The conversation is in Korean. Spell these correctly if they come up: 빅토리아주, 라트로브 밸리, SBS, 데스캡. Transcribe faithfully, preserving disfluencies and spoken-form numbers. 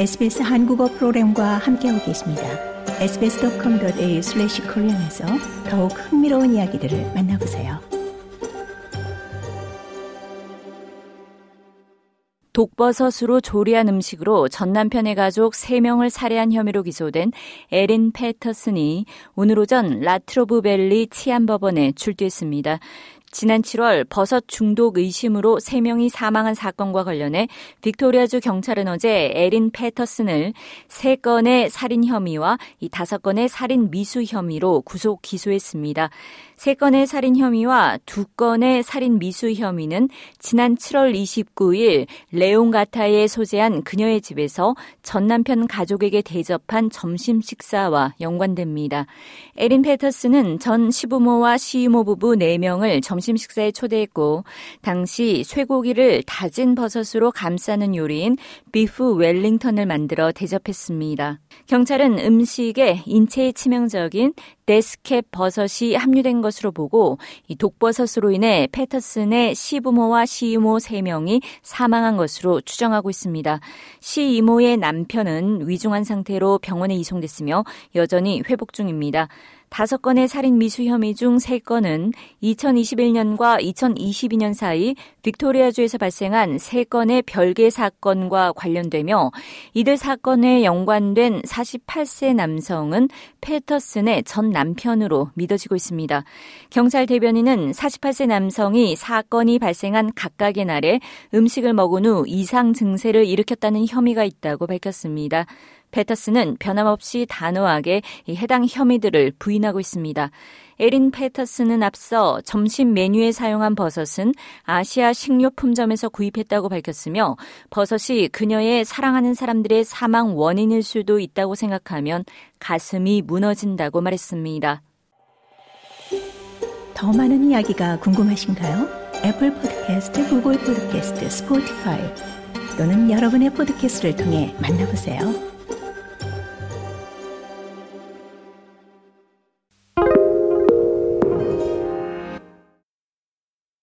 에스비에스 한국어 프로그램과 함께하고 계십니다. 에스비에스 닷컴 닷 에이유 슬래시 코리안에서 더욱 흥미로운 이야기들을 만나보세요. 독버섯으로 조리한 음식으로 전 남편의 가족 세 명을 살해한 혐의로 기소된 에린 패터슨이 오늘 오전 라트로브 밸리 치안법원에 출두했습니다. 지난 칠월 버섯 중독 의심으로 세 명이 사망한 사건과 관련해 빅토리아주 경찰은 어제 에린 패터슨을 세 건의 살인 혐의와 이 다섯 건의 살인 미수 혐의로 구속 기소했습니다. 세 건의 살인 혐의와 두 건의 살인 미수 혐의는 지난 칠월 이십구일 레옹가타에 소재한 그녀의 집에서 전 남편 가족에게 대접한 점심 식사와 연관됩니다. 에린 패터슨은 전 시부모와 시이모 부부 네 명을 점심 식사에 초대했고 당시 쇠고기를 다진 버섯으로 감싸는 요리인 비프 웰링턴을 만들어 대접했습니다. 경찰은 음식에 인체에 치명적인 데스캡 버섯이 함유된 것으로 보고 이 독버섯으로 인해 패터슨의 시부모와 시이모 세 명이 사망한 것으로 추정하고 있습니다. 시이모의 남편은 위중한 상태로 병원에 이송됐으며 여전히 회복 중입니다. 다섯 건의 살인 미수 혐의 중 세 건은 이천이십일년과 이천이십이년 사이 빅토리아주에서 발생한 세 건의 별개 사건과 관련되며 이들 사건에 연관된 사십팔 세 남성은 패터슨의 전 남편으로 믿어지고 있습니다. 경찰 대변인은 사십팔 세 남성이 사건이 발생한 각각의 날에 음식을 먹은 후 이상 증세를 일으켰다는 혐의가 있다고 밝혔습니다. 패터슨은 변함없이 단호하게 해당 혐의들을 부인하고 있습니다. 에린 패터슨은 앞서 점심 메뉴에 사용한 버섯은 아시아 식료품점에서 구입했다고 밝혔으며 버섯이 그녀의 사랑하는 사람들의 사망 원인일 수도 있다고 생각하면 가슴이 무너진다고 말했습니다. 더 많은 이야기가 궁금하신가요? 애플 포드캐스트, 구글 포드캐스트, 스포티파이 또는 여러분의 포드캐스트를 통해 만나보세요.